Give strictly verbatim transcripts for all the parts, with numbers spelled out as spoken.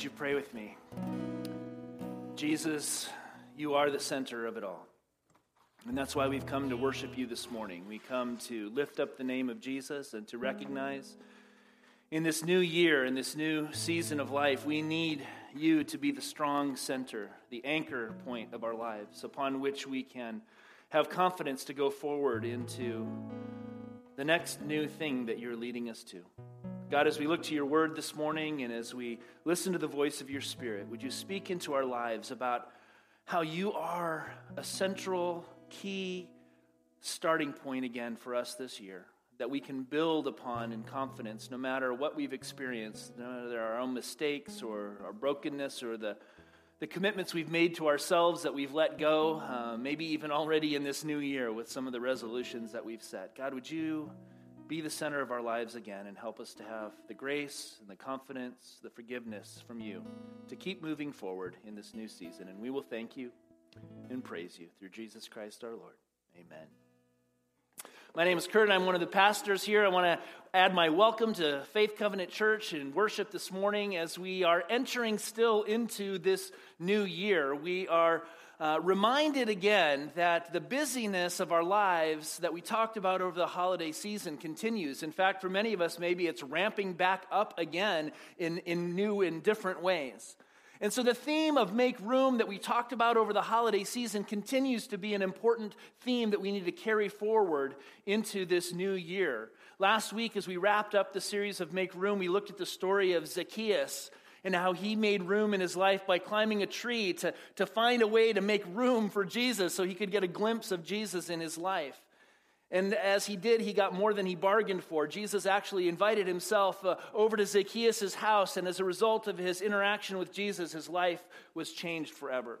would you pray with me? Jesus, you are the center of it all. And that's why we've come to worship you this morning. We come to lift up the name of Jesus and to recognize in this new year, in this new season of life, we need you to be the strong center, the anchor point of our lives, upon which we can have confidence to go forward into the next new thing that you're leading us to. God, as we look to your word this morning and as we listen to the voice of your Spirit, would you speak into our lives about how you are a central key starting point again for us this year that we can build upon in confidence no matter what we've experienced, no matter our own mistakes or our brokenness or the, the commitments we've made to ourselves that we've let go, uh, maybe even already in this new year with some of the resolutions that we've set. God, would you be the center of our lives again and help us to have the grace and the confidence, the forgiveness from you to keep moving forward in this new season. And we will thank you and praise you through Jesus Christ our Lord. Amen. My name is Kurt, and I'm one of the pastors here. I want to add my welcome to Faith Covenant Church and worship this morning as we are entering still into this new year. We are uh, reminded again that the busyness of our lives that we talked about over the holiday season continues. In fact, for many of us, maybe it's ramping back up again in, in new and different ways. And so the theme of make room that we talked about over the holiday season continues to be an important theme that we need to carry forward into this new year. Last week, as we wrapped up the series of make room, we looked at the story of Zacchaeus and how he made room in his life by climbing a tree to, to find a way to make room for Jesus so he could get a glimpse of Jesus in his life. And as he did, he got more than he bargained for. Jesus actually invited himself uh, over to Zacchaeus' house, and as a result of his interaction with Jesus, his life was changed forever.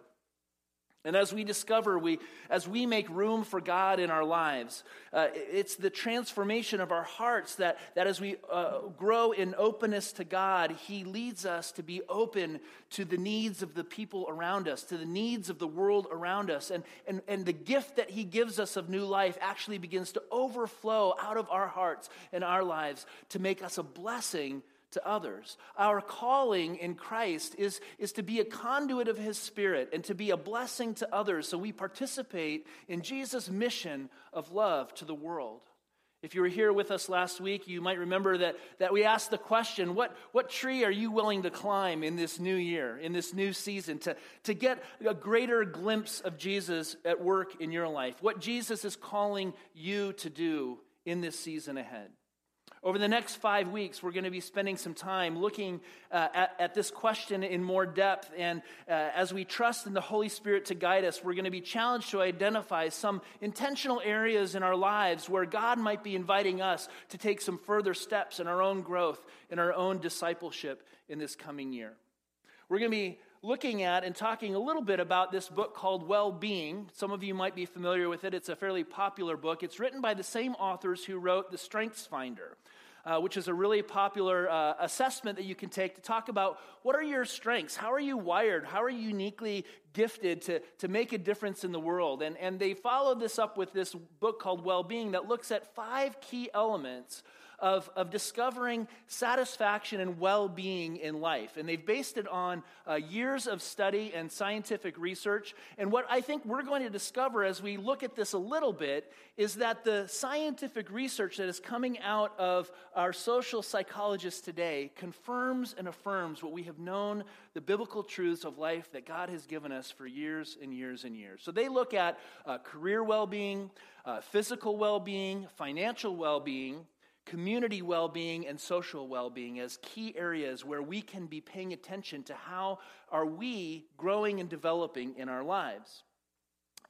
And as we discover, we as we make room for God in our lives, uh, it's the transformation of our hearts that, that as we uh, grow in openness to God, he leads us to be open to the needs of the people around us, to the needs of the world around us. And, and, and the gift that he gives us of new life actually begins to overflow out of our hearts and our lives to make us a blessing to others. Our calling in Christ is, is to be a conduit of his Spirit and to be a blessing to others, so we participate in Jesus' mission of love to the world. If you were here with us last week, you might remember that, that we asked the question, what, what tree are you willing to climb in this new year, in this new season, to, to get a greater glimpse of Jesus at work in your life? What Jesus is calling you to do in this season ahead? Over the next five weeks, we're going to be spending some time looking uh, at, at this question in more depth. And uh, as we trust in the Holy Spirit to guide us, we're going to be challenged to identify some intentional areas in our lives where God might be inviting us to take some further steps in our own growth, in our own discipleship in this coming year. We're going to be looking at and talking a little bit about this book called Well-Being. Some of you might be familiar with it. It's a fairly popular book. It's written by the same authors who wrote The Strengths Finder, uh, which is a really popular uh, assessment that you can take to talk about what are your strengths? How are you wired? How are you uniquely gifted to, to make a difference in the world? And, and they followed this up with this book called Well-Being that looks at five key elements Of, of discovering satisfaction and well-being in life. And they've based it on uh, years of study and scientific research. And what I think we're going to discover as we look at this a little bit is that the scientific research that is coming out of our social psychologists today confirms and affirms what we have known, the biblical truths of life that God has given us for years and years and years. So they look at uh, career well-being, uh, physical well-being, financial well-being, community well-being, and social well-being as key areas where we can be paying attention to how are we growing and developing in our lives.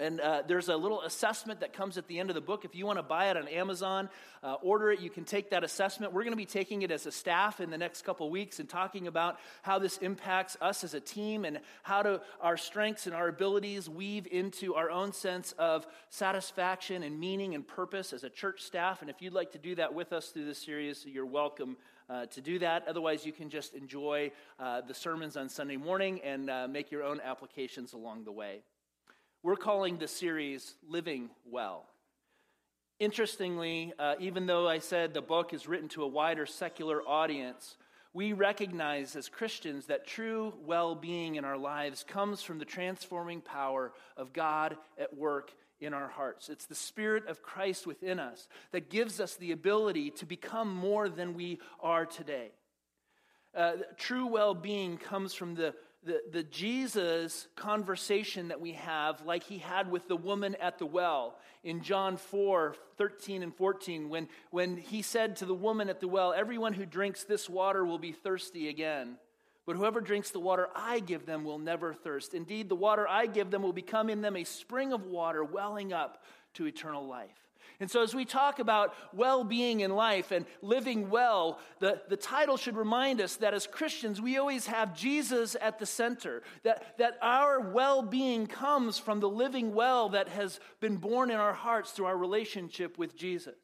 And uh, there's a little assessment that comes at the end of the book. If you want to buy it on Amazon, uh, order it, you can take that assessment. We're going to be taking it as a staff in the next couple weeks and talking about how this impacts us as a team and how to our strengths and our abilities weave into our own sense of satisfaction and meaning and purpose as a church staff. And if you'd like to do that with us through this series, you're welcome Uh, to do that. Otherwise, you can just enjoy uh, the sermons on Sunday morning and uh, make your own applications along the way. We're calling the series Living Well. Interestingly, uh, even though I said the book is written to a wider secular audience, we recognize as Christians that true well-being in our lives comes from the transforming power of God at work in our hearts. It's the Spirit of Christ within us that gives us the ability to become more than we are today. Uh, true well-being comes from the, the, the Jesus conversation that we have, like he had with the woman at the well in John four, thirteen and fourteen, when, when he said to the woman at the well, "Everyone who drinks this water will be thirsty again, but whoever drinks the water I give them will never thirst. Indeed, the water I give them will become in them a spring of water welling up to eternal life." And so as we talk about well-being in life and living well, the, the title should remind us that as Christians, we always have Jesus at the center, that, that our well-being comes from the living well that has been born in our hearts through our relationship with Jesus.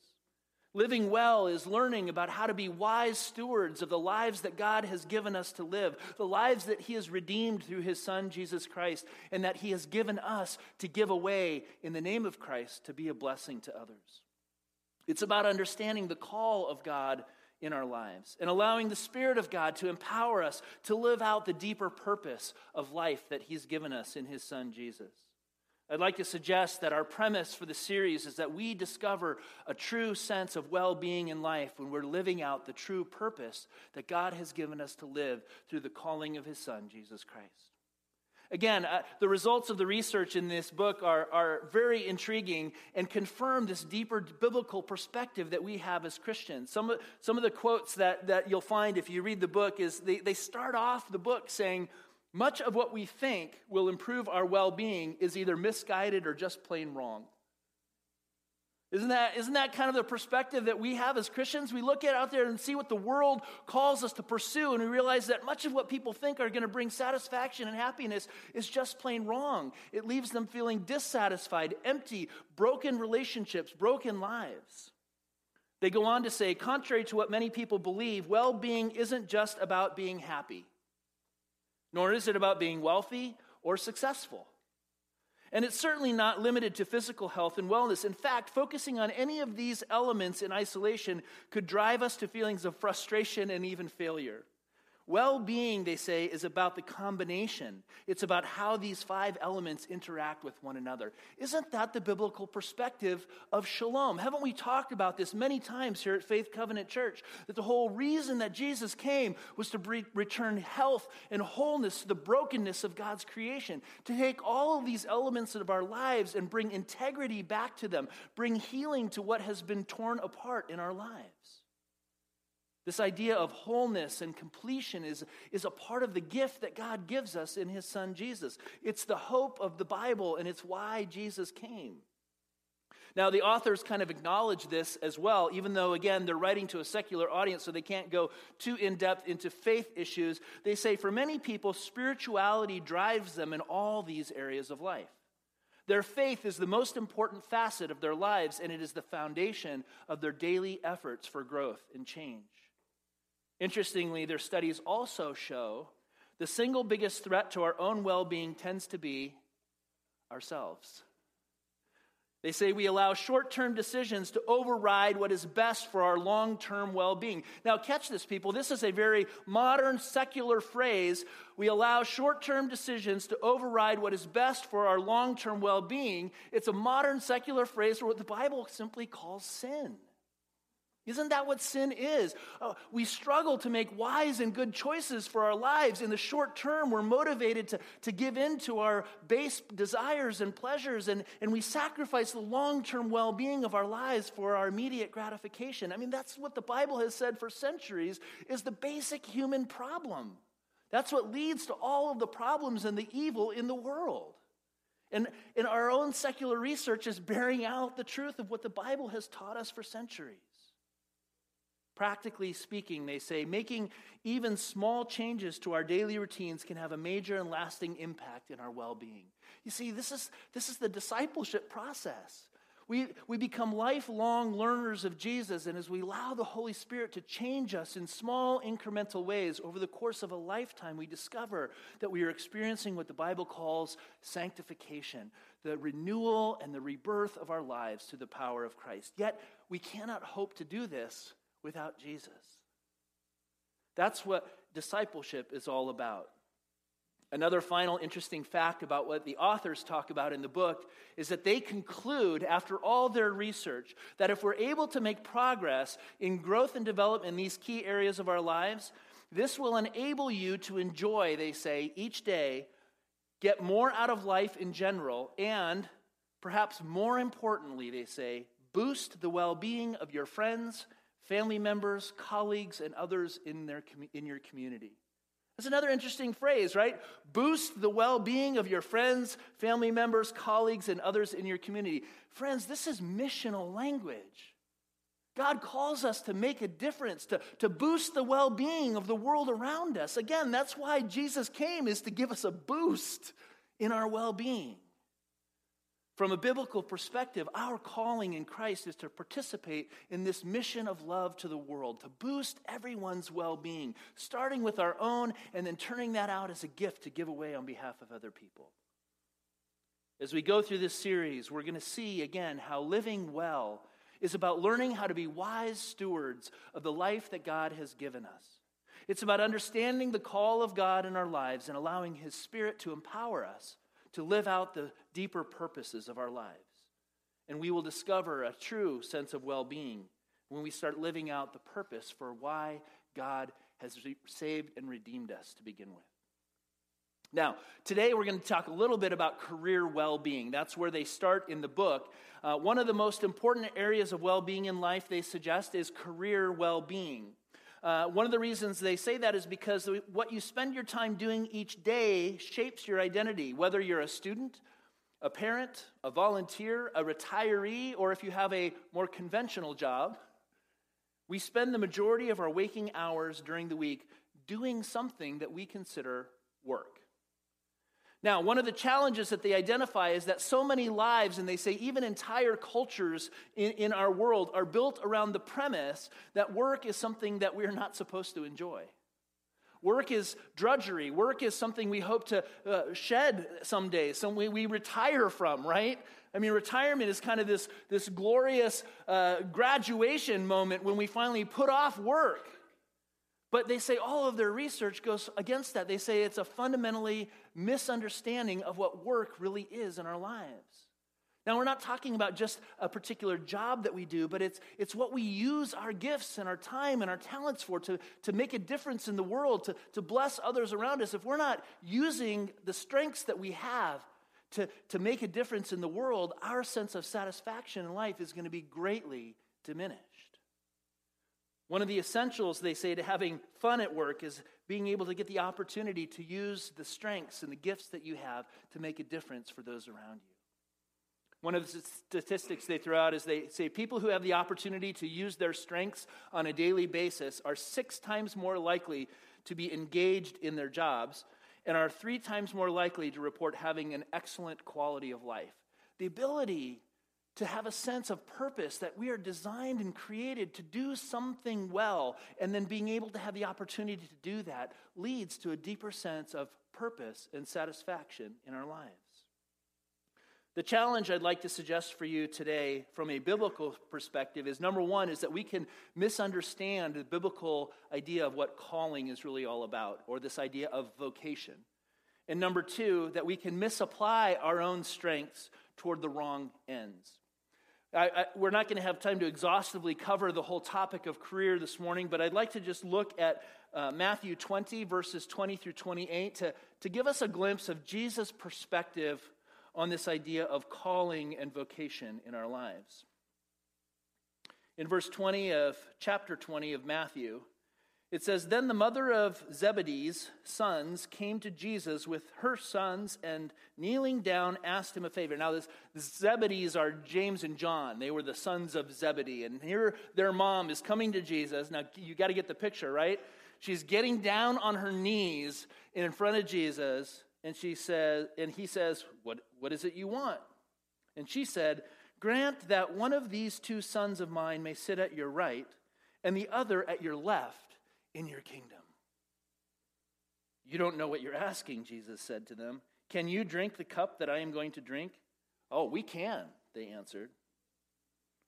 Living well is learning about how to be wise stewards of the lives that God has given us to live, the lives that he has redeemed through his son, Jesus Christ, and that he has given us to give away in the name of Christ to be a blessing to others. It's about understanding the call of God in our lives and allowing the Spirit of God to empower us to live out the deeper purpose of life that he's given us in his son, Jesus. I'd like to suggest that our premise for the series is that we discover a true sense of well-being in life when we're living out the true purpose that God has given us to live through the calling of his son, Jesus Christ. Again, uh, the results of the research in this book are, are very intriguing and confirm this deeper biblical perspective that we have as Christians. Some of, some of the quotes that, that you'll find if you read the book is they, they start off the book saying, "Much of what we think will improve our well-being is either misguided or just plain wrong." Isn't that, isn't that kind of the perspective that we have as Christians? We look at out there and see what the world calls us to pursue, and we realize that much of what people think are going to bring satisfaction and happiness is just plain wrong. It leaves them feeling dissatisfied, empty, broken relationships, broken lives. They go on to say, "Contrary to what many people believe, well-being isn't just about being happy, nor is it about being wealthy or successful. And it's certainly not limited to physical health and wellness. In fact, focusing on any of these elements in isolation could drive us to feelings of frustration and even failure. Well-being," they say, "is about the combination. It's about how these five elements interact with one another." Isn't that the biblical perspective of shalom? Haven't we talked about this many times here at Faith Covenant Church? That the whole reason that Jesus came was to re- return health and wholeness to the brokenness of God's creation, to take all of these elements of our lives and bring integrity back to them, bring healing to what has been torn apart in our lives. This idea of wholeness and completion is, is a part of the gift that God gives us in his son, Jesus. It's the hope of the Bible, and it's why Jesus came. Now, the authors kind of acknowledge this as well, even though, again, they're writing to a secular audience, so they can't go too in-depth into faith issues. They say, "For many people, spirituality drives them in all these areas of life. Their faith is the most important facet of their lives, and it is the foundation of their daily efforts for growth and change." Interestingly, their studies also show the single biggest threat to our own well-being tends to be ourselves. They say we allow short-term decisions to override what is best for our long-term well-being. Now, catch this, people. This is a very modern, secular phrase. We allow short-term decisions to override what is best for our long-term well-being. It's a modern, secular phrase for what the Bible simply calls sin. Isn't that what sin is? Uh, we struggle to make wise and good choices for our lives. In the short term, we're motivated to, to give in to our base desires and pleasures, and, and we sacrifice the long-term well-being of our lives for our immediate gratification. I mean, that's what the Bible has said for centuries is the basic human problem. That's what leads to all of the problems and the evil in the world. And, and our own secular research is bearing out the truth of what the Bible has taught us for centuries. Practically speaking, they say, making even small changes to our daily routines can have a major and lasting impact in our well-being. You see, this is this is the discipleship process. We, we become lifelong learners of Jesus, and as we allow the Holy Spirit to change us in small incremental ways over the course of a lifetime, we discover that we are experiencing what the Bible calls sanctification, the renewal and the rebirth of our lives through the power of Christ. Yet, we cannot hope to do this without Jesus. That's what discipleship is all about. Another final interesting fact about what the authors talk about in the book is that they conclude, after all their research, that if we're able to make progress in growth and development in these key areas of our lives, this will enable you to enjoy, they say, each day, get more out of life in general, and perhaps more importantly, they say, boost the well-being of your friends, family members, colleagues, and others in their in your community. That's another interesting phrase, right? Boost the well-being of your friends, family members, colleagues, and others in your community. Friends, this is missional language. God calls us to make a difference, to, to boost the well-being of the world around us. Again, that's why Jesus came, is to give us a boost in our well-being. From a biblical perspective, our calling in Christ is to participate in this mission of love to the world, to boost everyone's well-being, starting with our own and then turning that out as a gift to give away on behalf of other people. As we go through this series, we're going to see again how living well is about learning how to be wise stewards of the life that God has given us. It's about understanding the call of God in our lives and allowing His Spirit to empower us to live out the deeper purposes of our lives. And we will discover a true sense of well-being when we start living out the purpose for why God has re- saved and redeemed us to begin with. Now, today we're going to talk a little bit about career well-being. That's where they start in the book. Uh, one of the most important areas of well-being in life, they suggest, is career well-being. Uh, one of the reasons they say that is because what you spend your time doing each day shapes your identity, whether you're a student, a parent, a volunteer, a retiree, or if you have a more conventional job. We spend the majority of our waking hours during the week doing something that we consider work. Now, one of the challenges that they identify is that so many lives, and they say even entire cultures in, in our world, are built around the premise that work is something that we're not supposed to enjoy. Work is drudgery. Work is something we hope to uh, shed someday, something we retire from, right? I mean, retirement is kind of this, this glorious uh, graduation moment when we finally put off work. But they say all of their research goes against that. They say it's a fundamentally misunderstanding of what work really is in our lives. Now, we're not talking about just a particular job that we do, but it's it's what we use our gifts and our time and our talents for to, to make a difference in the world, to, to bless others around us. If we're not using the strengths that we have to, to make a difference in the world, our sense of satisfaction in life is going to be greatly diminished. One of the essentials, they say, to having fun at work is being able to get the opportunity to use the strengths and the gifts that you have to make a difference for those around you. One of the statistics they throw out is they say people who have the opportunity to use their strengths on a daily basis are six times more likely to be engaged in their jobs and are three times more likely to report having an excellent quality of life. The ability to have a sense of purpose that we are designed and created to do something well, and then being able to have the opportunity to do that leads to a deeper sense of purpose and satisfaction in our lives. The challenge I'd like to suggest for you today from a biblical perspective is, number one, is that we can misunderstand the biblical idea of what calling is really all about, or this idea of vocation. And number two, that we can misapply our own strengths toward the wrong ends. I, I, we're not going to have time to exhaustively cover the whole topic of career this morning, but I'd like to just look at uh, Matthew twenty, verses twenty through twenty-eight, to, to give us a glimpse of Jesus' perspective on this idea of calling and vocation in our lives. In verse twenty of chapter twenty of Matthew, it says, "Then the mother of Zebedee's sons came to Jesus with her sons and, kneeling down, asked him a favor." Now, this Zebedees are James and John. They were the sons of Zebedee. And here their mom is coming to Jesus. Now, you got to get the picture, right? She's getting down on her knees in front of Jesus, and she says, and he says, "What, what is it you want?" And she said, "Grant that one of these two sons of mine may sit at your right and the other at your left in your kingdom." "You don't know what you're asking," Jesus said to them. "Can you drink the cup that I am going to drink?" "Oh, we can," they answered.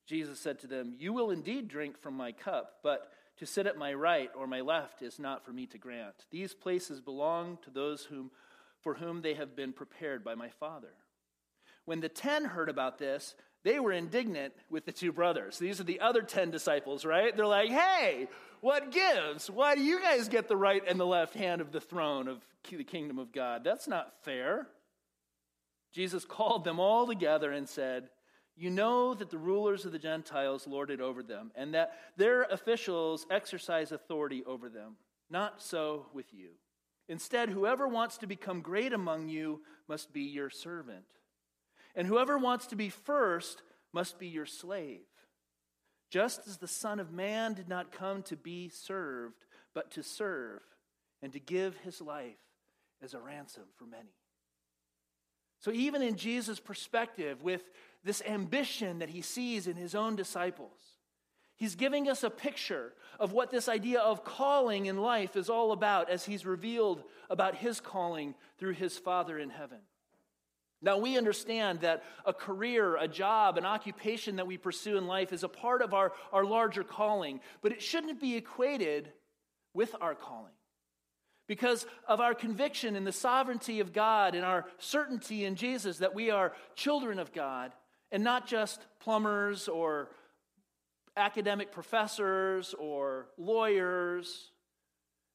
Jesus said to them, "You will indeed drink from my cup, but To sit at my right or my left is not for me to grant. These places belong to those whom, for whom they have been prepared by my Father." When the ten heard about this, they were indignant with the two brothers. These are the other ten disciples, right? They're like, hey, what gives? Why do you guys get the right and the left hand of the throne of the kingdom of God? That's not fair. Jesus called them all together and said, "You know that the rulers of the Gentiles lord it over them, and that their officials exercise authority over them. Not so with you. Instead, whoever wants to become great among you must be your servant. And whoever wants to be first must be your slave. Just as the Son of Man did not come to be served, but to serve and to give his life as a ransom for many." So even in Jesus' perspective, with this ambition that he sees in his own disciples, he's giving us a picture of what this idea of calling in life is all about as he's revealed about his calling through his Father in heaven. Now, we understand that a career, a job, an occupation that we pursue in life is a part of our, our larger calling, but it shouldn't be equated with our calling. Because of our conviction in the sovereignty of God and our certainty in Jesus that we are children of God and not just plumbers or academic professors or lawyers,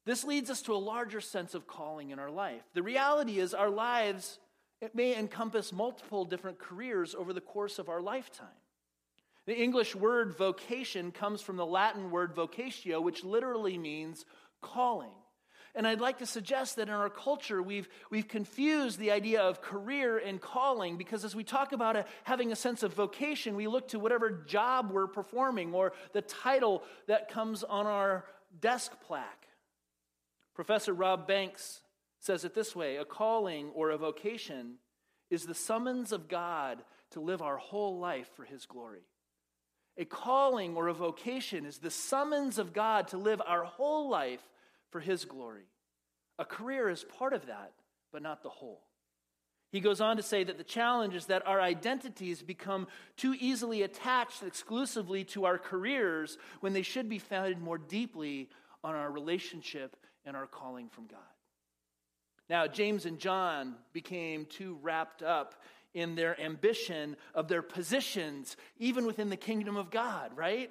this leads us to a larger sense of calling in our life. The reality is our lives, it may encompass multiple different careers over the course of our lifetime. The English word vocation comes from the Latin word vocatio, which literally means calling. And I'd like to suggest that in our culture, we've we've confused the idea of career and calling, because as we talk about a, having a sense of vocation, we look to whatever job we're performing or the title that comes on our desk plaque. Professor Rob Banks says it this way: a calling or a vocation is the summons of God to live our whole life for his glory. A calling or a vocation is the summons of God to live our whole life for his glory. A career is part of that, but not the whole. He goes on to say that the challenge is that our identities become too easily attached exclusively to our careers when they should be founded more deeply on our relationship and our calling from God. Now, James and John became too wrapped up in their ambition of their positions, even within the kingdom of God, right?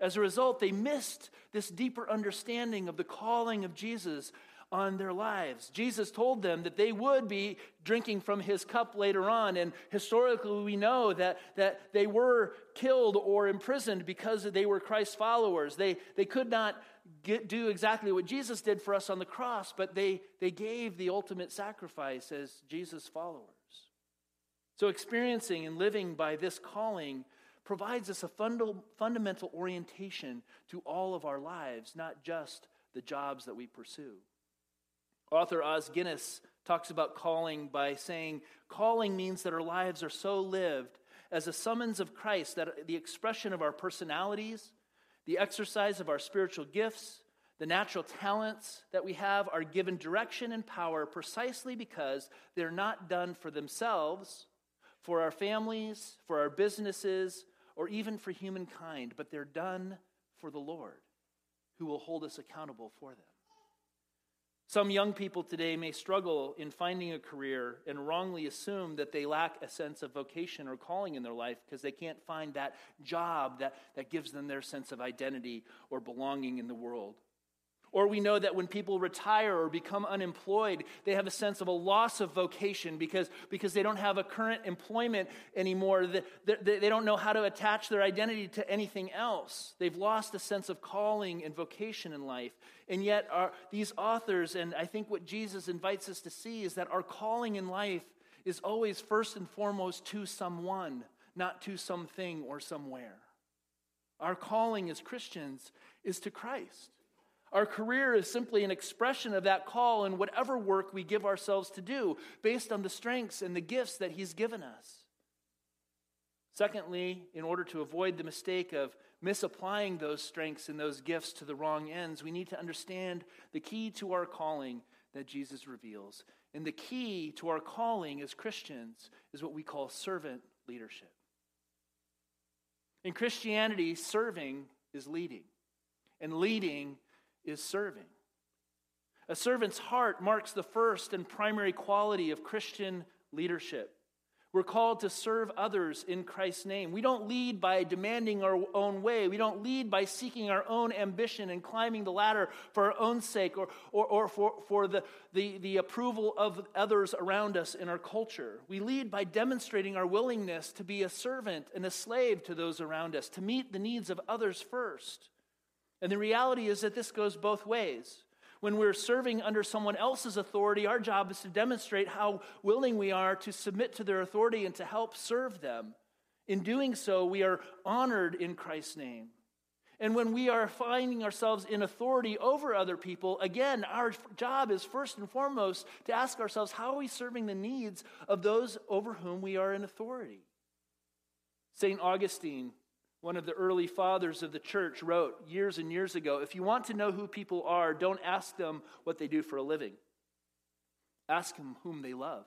As a result, they missed this deeper understanding of the calling of Jesus on their lives. Jesus told them that they would be drinking from his cup later on, and historically we know that, that they were killed or imprisoned because they were Christ's followers. They, they could not get, do exactly what Jesus did for us on the cross, but they, they gave the ultimate sacrifice as Jesus' followers. So experiencing and living by this calling provides us a funda- fundamental orientation to all of our lives, not just the jobs that we pursue. Author Oz Guinness talks about calling by saying, "Calling means that our lives are so lived as a summons of Christ that the expression of our personalities, the exercise of our spiritual gifts, the natural talents that we have are given direction and power precisely because they're not done for themselves, for our families, for our businesses, or even for humankind, but they're done for the Lord, who will hold us accountable for them." Some young people today may struggle in finding a career and wrongly assume that they lack a sense of vocation or calling in their life because they can't find that job that, that gives them their sense of identity or belonging in the world. Or we know that when people retire or become unemployed, they have a sense of a loss of vocation because, because they don't have a current employment anymore. They, they, they don't know how to attach their identity to anything else. They've lost a sense of calling and vocation in life. And yet our, these authors, and I think what Jesus invites us to see, is that our calling in life is always first and foremost to someone, not to something or somewhere. Our calling as Christians is to Christ. Our career is simply an expression of that call in whatever work we give ourselves to do based on the strengths and the gifts that he's given us. Secondly, in order to avoid the mistake of misapplying those strengths and those gifts to the wrong ends, we need to understand the key to our calling that Jesus reveals. And the key to our calling as Christians is what we call servant leadership. In Christianity, serving is leading. and leading is serving. A servant's heart marks the first and primary quality of Christian leadership. We're called to serve others in Christ's name. We don't lead by demanding our own way. We don't lead by seeking our own ambition and climbing the ladder for our own sake or, or, or for, for the, the, the approval of others around us in our culture. We lead by demonstrating our willingness to be a servant and a slave to those around us, to meet the needs of others first. And the reality is that this goes both ways. When we're serving under someone else's authority, our job is to demonstrate how willing we are to submit to their authority and to help serve them. In doing so, we are honored in Christ's name. And when we are finding ourselves in authority over other people, again, our job is first and foremost to ask ourselves, how are we serving the needs of those over whom we are in authority? Saint Augustine, one of the early fathers of the church, wrote years and years ago, if you want to know who people are, don't ask them what they do for a living. Ask them whom they love.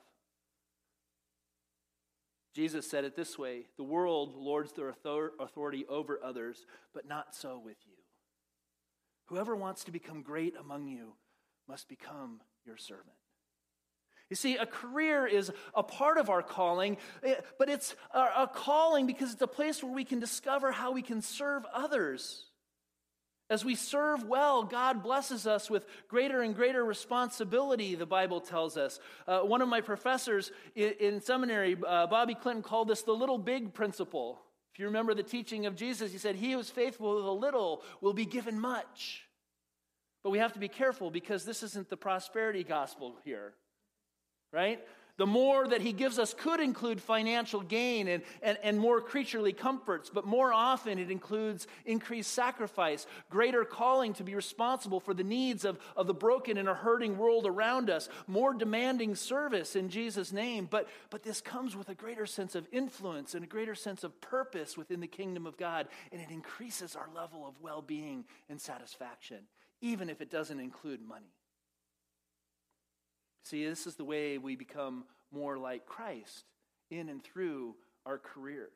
Jesus said it this way, the world lords their authority over others, but not so with you. Whoever wants to become great among you must become your servant. You see, a career is a part of our calling, but it's a calling because it's a place where we can discover how we can serve others. As we serve well, God blesses us with greater and greater responsibility, the Bible tells us. Uh, one of my professors in, in seminary, uh, Bobby Clinton, called this the little big principle. If you remember the teaching of Jesus, he said, he who is faithful with a little will be given much. But we have to be careful because this isn't the prosperity gospel here. Right? The more that he gives us could include financial gain and, and, and more creaturely comforts, but more often it includes increased sacrifice, greater calling to be responsible for the needs of, of the broken and a hurting world around us, more demanding service in Jesus' name. But, but this comes with a greater sense of influence and a greater sense of purpose within the kingdom of God, and it increases our level of well-being and satisfaction, even if it doesn't include money. See, this is the way we become more like Christ in and through our careers.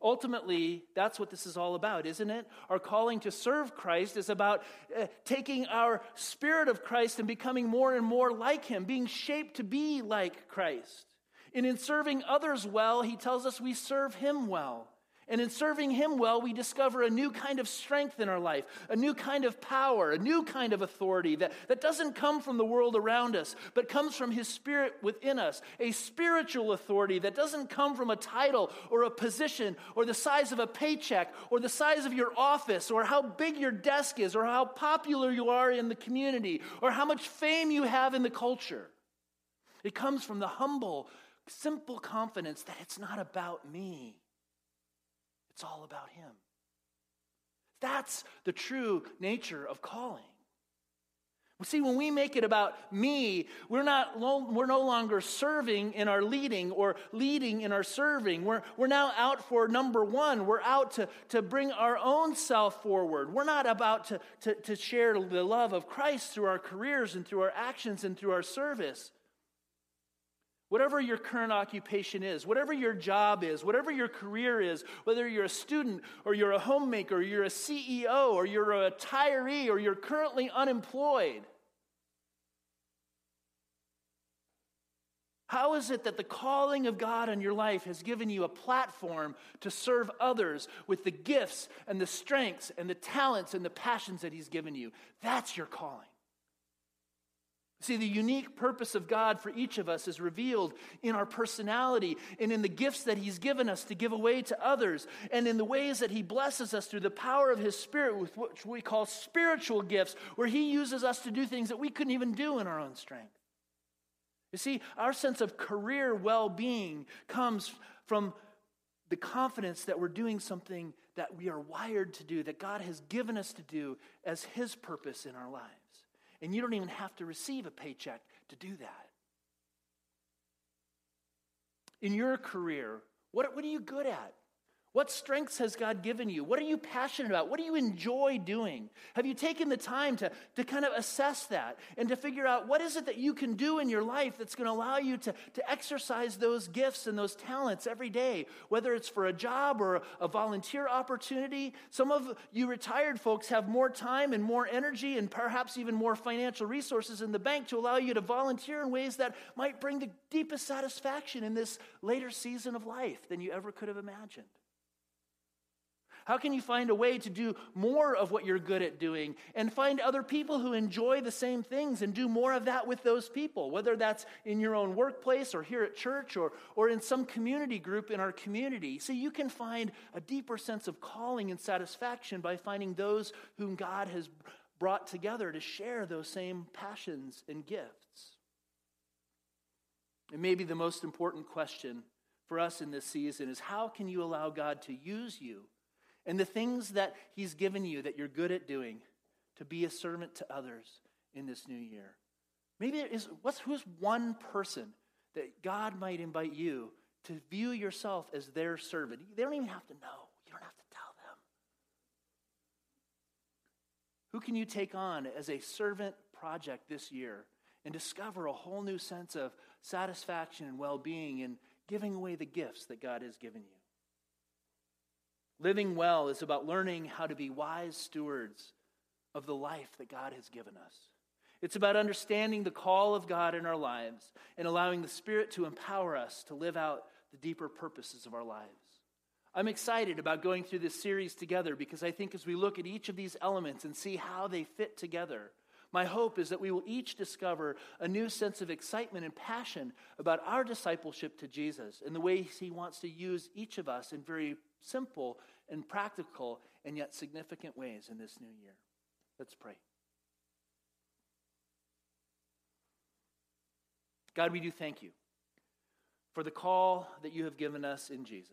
Ultimately, that's what this is all about, isn't it? Our calling to serve Christ is about uh, taking our spirit of Christ and becoming more and more like him, being shaped to be like Christ. And in serving others well, he tells us we serve him well. And in serving him well, we discover a new kind of strength in our life, a new kind of power, a new kind of authority that, that doesn't come from the world around us, but comes from his spirit within us, a spiritual authority that doesn't come from a title or a position or the size of a paycheck or the size of your office or how big your desk is or how popular you are in the community or how much fame you have in the culture. It comes from the humble, simple confidence that it's not about me. It's all about him. That's the true nature of calling. Well, see, when we make it about me, we're not lo- we're no longer serving in our leading or leading in our serving. We're, we're now out for number one. We're out to, to bring our own self forward. We're not about to, to, to share the love of Christ through our careers and through our actions and through our service. Whatever your current occupation is, whatever your job is, whatever your career is, whether you're a student or you're a homemaker or you're a C E O or you're a retiree or you're currently unemployed, how is it that the calling of God on your life has given you a platform to serve others with the gifts and the strengths and the talents and the passions that he's given you? That's your calling. See, the unique purpose of God for each of us is revealed in our personality and in the gifts that he's given us to give away to others and in the ways that he blesses us through the power of his spirit, with which we call spiritual gifts, where he uses us to do things that we couldn't even do in our own strength. You see, our sense of career well-being comes from the confidence that we're doing something that we are wired to do, that God has given us to do as his purpose in our lives. And you don't even have to receive a paycheck to do that. In your career, what, what are you good at? What strengths has God given you? What are you passionate about? What do you enjoy doing? Have you taken the time to, to kind of assess that and to figure out what is it that you can do in your life that's going to allow you to, to exercise those gifts and those talents every day, whether it's for a job or a volunteer opportunity? Some of you retired folks have more time and more energy and perhaps even more financial resources in the bank to allow you to volunteer in ways that might bring the deepest satisfaction in this later season of life than you ever could have imagined. How can you find a way to do more of what you're good at doing and find other people who enjoy the same things and do more of that with those people, whether that's in your own workplace or here at church or, or in some community group in our community? So you can find a deeper sense of calling and satisfaction by finding those whom God has brought together to share those same passions and gifts. And maybe the most important question for us in this season is, how can you allow God to use you and the things that he's given you that you're good at doing to be a servant to others in this new year? Maybe there is, what's, who's one person that God might invite you to view yourself as their servant? They don't even have to know. You don't have to tell them. Who can you take on as a servant project this year and discover a whole new sense of satisfaction and well-being in giving away the gifts that God has given you? Living well is about learning how to be wise stewards of the life that God has given us. It's about understanding the call of God in our lives and allowing the Spirit to empower us to live out the deeper purposes of our lives. I'm excited about going through this series together because I think as we look at each of these elements and see how they fit together, my hope is that we will each discover a new sense of excitement and passion about our discipleship to Jesus and the ways he wants to use each of us in very simple and practical and yet significant ways in this new year. Let's pray. God, we do thank you for the call that you have given us in Jesus.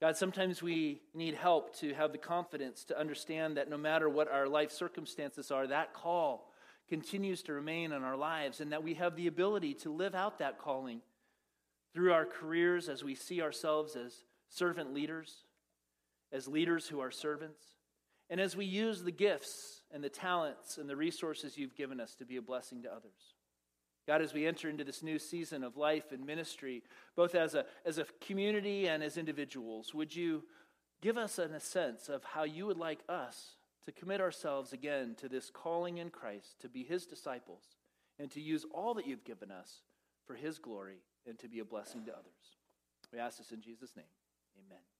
God, sometimes we need help to have the confidence to understand that no matter what our life circumstances are, that call continues to remain in our lives and that we have the ability to live out that calling through our careers as we see ourselves as servant leaders, as leaders who are servants, and as we use the gifts and the talents and the resources you've given us to be a blessing to others. God, as we enter into this new season of life and ministry, both as a, as a community and as individuals, would you give us a sense of how you would like us to commit ourselves again to this calling in Christ, to be his disciples, and to use all that you've given us for his glory and to be a blessing to others. We ask this in Jesus' name. Amen.